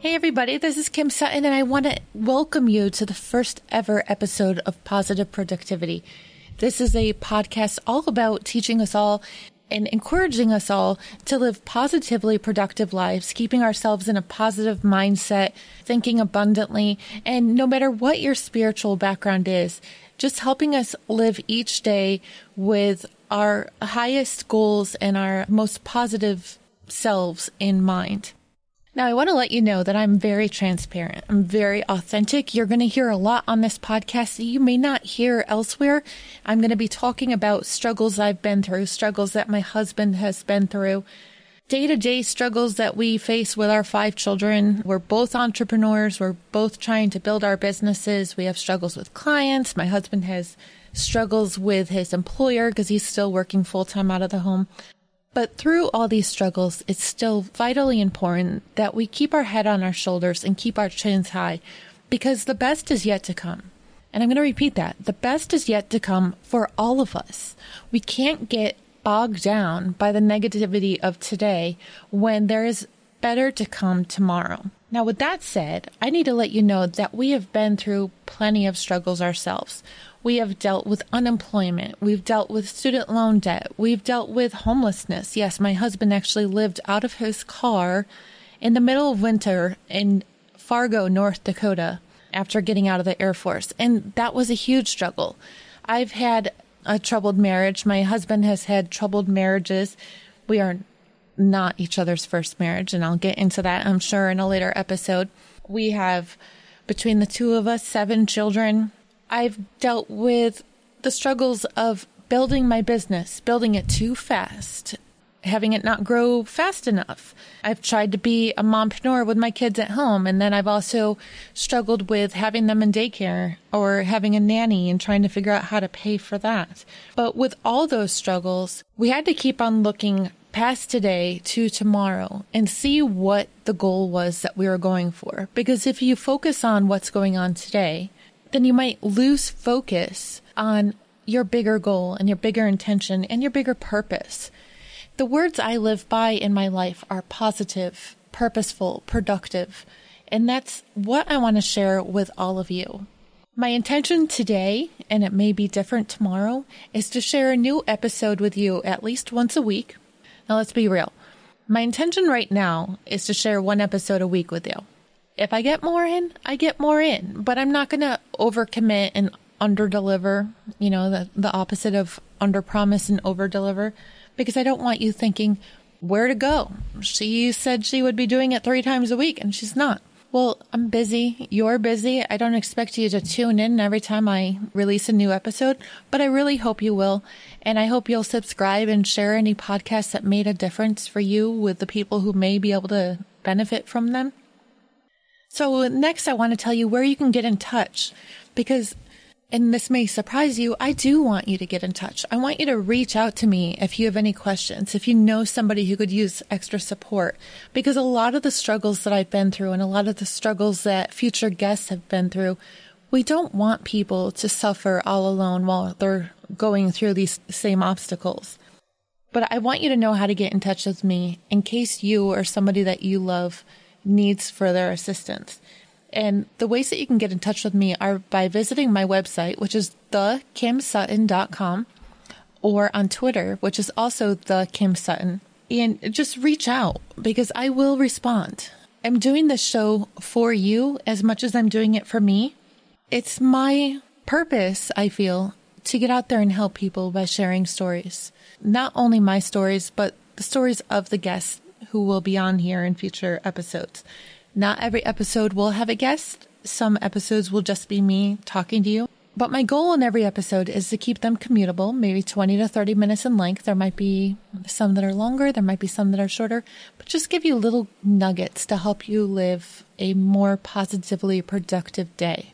Hey everybody, this is Kim Sutton and I want to welcome you to the first ever episode of Positive Productivity. This is a podcast all about teaching us all and encouraging us all to live positively productive lives, keeping ourselves in a positive mindset, thinking abundantly, and no matter what your spiritual background is, just helping us live each day with our highest goals and our most positive selves in mind. Now, I want to let you know that I'm very transparent. I'm very authentic. You're going to hear a lot on this podcast that you may not hear elsewhere. I'm going to be talking about struggles I've been through, struggles that my husband has been through, day-to-day struggles that we face with our 5 children. We're both entrepreneurs. We're both trying to build our businesses. We have struggles with clients. My husband has struggles with his employer because he's still working full-time out of the home. But through all these struggles, it's still vitally important that we keep our head on our shoulders and keep our chins high, because the best is yet to come. And I'm going to repeat that. The best is yet to come for all of us. We can't get bogged down by the negativity of today when there is better to come tomorrow. Now, with that said, I need to let you know that we have been through plenty of struggles ourselves. We have dealt with unemployment. We've dealt with student loan debt. We've dealt with homelessness. Yes, my husband actually lived out of his car in the middle of winter in Fargo, North Dakota, after getting out of the Air Force. And that was a huge struggle. I've had a troubled marriage. My husband has had troubled marriages. We are not each other's first marriage, and I'll get into that, I'm sure, in a later episode. We have, between the two of us, 7 children. I've dealt with the struggles of building my business, building it too fast, having it not grow fast enough. I've tried to be a mompreneur with my kids at home, and then I've also struggled with having them in daycare or having a nanny and trying to figure out how to pay for that. But with all those struggles, we had to keep on looking past today to tomorrow and see what the goal was that we were going for. Because if you focus on what's going on today, then you might lose focus on your bigger goal and your bigger intention and your bigger purpose. The words I live by in my life are positive, purposeful, productive, and that's what I want to share with all of you. My intention today, and it may be different tomorrow, is to share a new episode with you at least once a week. Now, let's be real. My intention right now is to share 1 episode a week with you. If I get more in, I get more in, but I'm not going to overcommit and underdeliver, you know, the opposite of underpromise and overdeliver, because I don't want you thinking, where to go? She said she would be doing it 3 times a week and she's not. Well, I'm busy. You're busy. I don't expect you to tune in every time I release a new episode, but I really hope you will. And I hope you'll subscribe and share any podcasts that made a difference for you with the people who may be able to benefit from them. So next, I want to tell you where you can get in touch, because, and this may surprise you, I do want you to get in touch. I want you to reach out to me if you have any questions, if you know somebody who could use extra support, because a lot of the struggles that I've been through and a lot of the struggles that future guests have been through, we don't want people to suffer all alone while they're going through these same obstacles. But I want you to know how to get in touch with me in case you or somebody that you love needs further assistance. And the ways that you can get in touch with me are by visiting my website, which is thekimsutton.com, or on Twitter, which is also thekimsutton. And just reach out, because I will respond. I'm doing this show for you as much as I'm doing it for me. It's my purpose, I feel, to get out there and help people by sharing stories. Not only my stories, but the stories of the guests who will be on here in future episodes. Not every episode will have a guest. Some episodes will just be me talking to you. But my goal in every episode is to keep them commutable, maybe 20 to 30 minutes in length. There might be some that are longer. There might be some that are shorter, but just give you little nuggets to help you live a more positively productive day.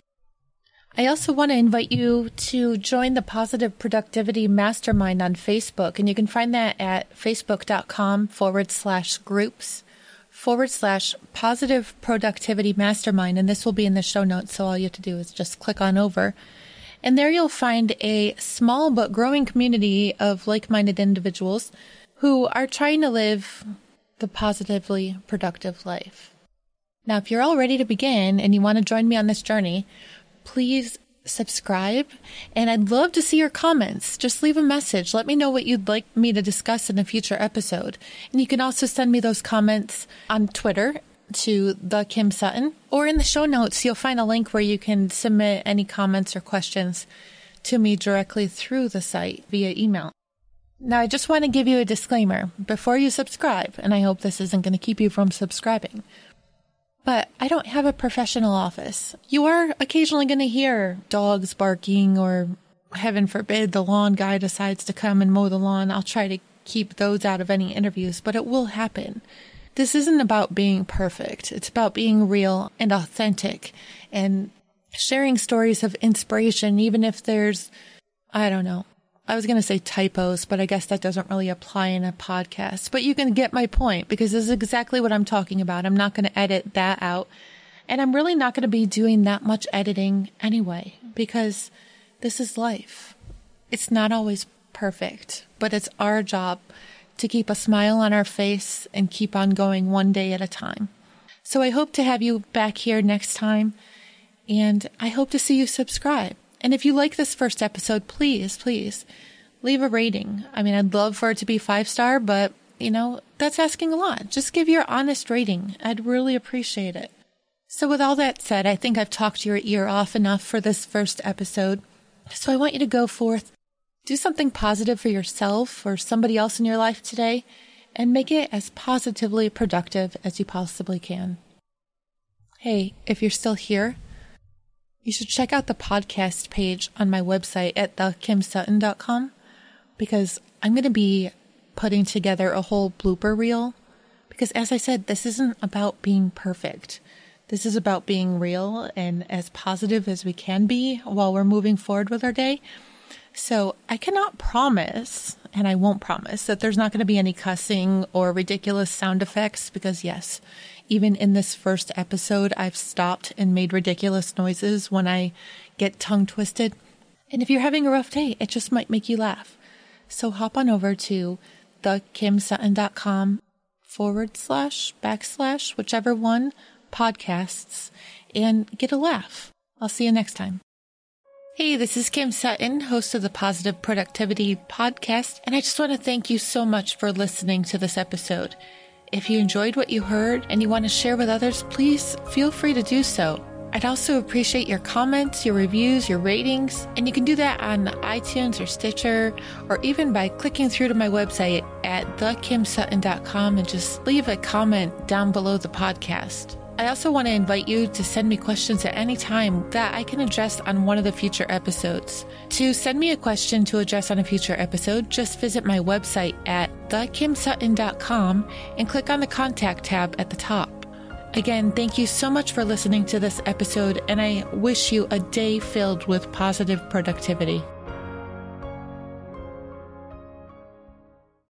I also want to invite you to join the Positive Productivity Mastermind on Facebook, and you can find that at facebook.com/groups/Positive Productivity Mastermind. And this will be in the show notes. So all you have to do is just click on over. And there you'll find a small but growing community of like-minded individuals who are trying to live the positively productive life. Now, if you're all ready to begin and you want to join me on this journey, please subscribe. And I'd love to see your comments. Just leave a message. Let me know what you'd like me to discuss in a future episode. And you can also send me those comments on Twitter to The Kim Sutton, or in the show notes, you'll find a link where you can submit any comments or questions to me directly through the site via email. Now, I just want to give you a disclaimer before you subscribe, and I hope this isn't going to keep you from subscribing, but I don't have a professional office. You are occasionally going to hear dogs barking, or heaven forbid, the lawn guy decides to come and mow the lawn. I'll try to keep those out of any interviews, but it will happen. This isn't about being perfect. It's about being real and authentic and sharing stories of inspiration, even if there's, I don't know, I was going to say typos, but I guess that doesn't really apply in a podcast. But you can get my point, because this is exactly what I'm talking about. I'm not going to edit that out. And I'm really not going to be doing that much editing anyway, because this is life. It's not always perfect, but it's our job to keep a smile on our face and keep on going one day at a time. So I hope to have you back here next time, and I hope to see you subscribe. And if you like this first episode, please, please leave a rating. I mean, I'd love for it to be 5-star, but you know, that's asking a lot. Just give your honest rating. I'd really appreciate it. So with all that said, I think I've talked your ear off enough for this first episode. So I want you to go forth, do something positive for yourself or somebody else in your life today, and make it as positively productive as you possibly can. Hey, if you're still here, you should check out the podcast page on my website at thekimsutton.com, because I'm going to be putting together a whole blooper reel, because as I said, this isn't about being perfect. This is about being real and as positive as we can be while we're moving forward with our day. So I cannot promise, and I won't promise, that there's not going to be any cussing or ridiculous sound effects, because yes, even in this first episode, I've stopped and made ridiculous noises when I get tongue twisted. And if you're having a rough day, it just might make you laugh. So hop on over to thekimsutton.com // whichever one, podcasts, and get a laugh. I'll see you next time. Hey, this is Kim Sutton, host of the Positive Productivity Podcast, and I just want to thank you so much for listening to this episode. If you enjoyed what you heard and you want to share with others, please feel free to do so. I'd also appreciate your comments, your reviews, your ratings, and you can do that on iTunes or Stitcher, or even by clicking through to my website at thekimsutton.com and just leave a comment down below the podcast. I also want to invite you to send me questions at any time that I can address on one of the future episodes. To send me a question to address on a future episode, just visit my website at thekimsutton.com and click on the contact tab at the top. Again, thank you so much for listening to this episode, and I wish you a day filled with positive productivity.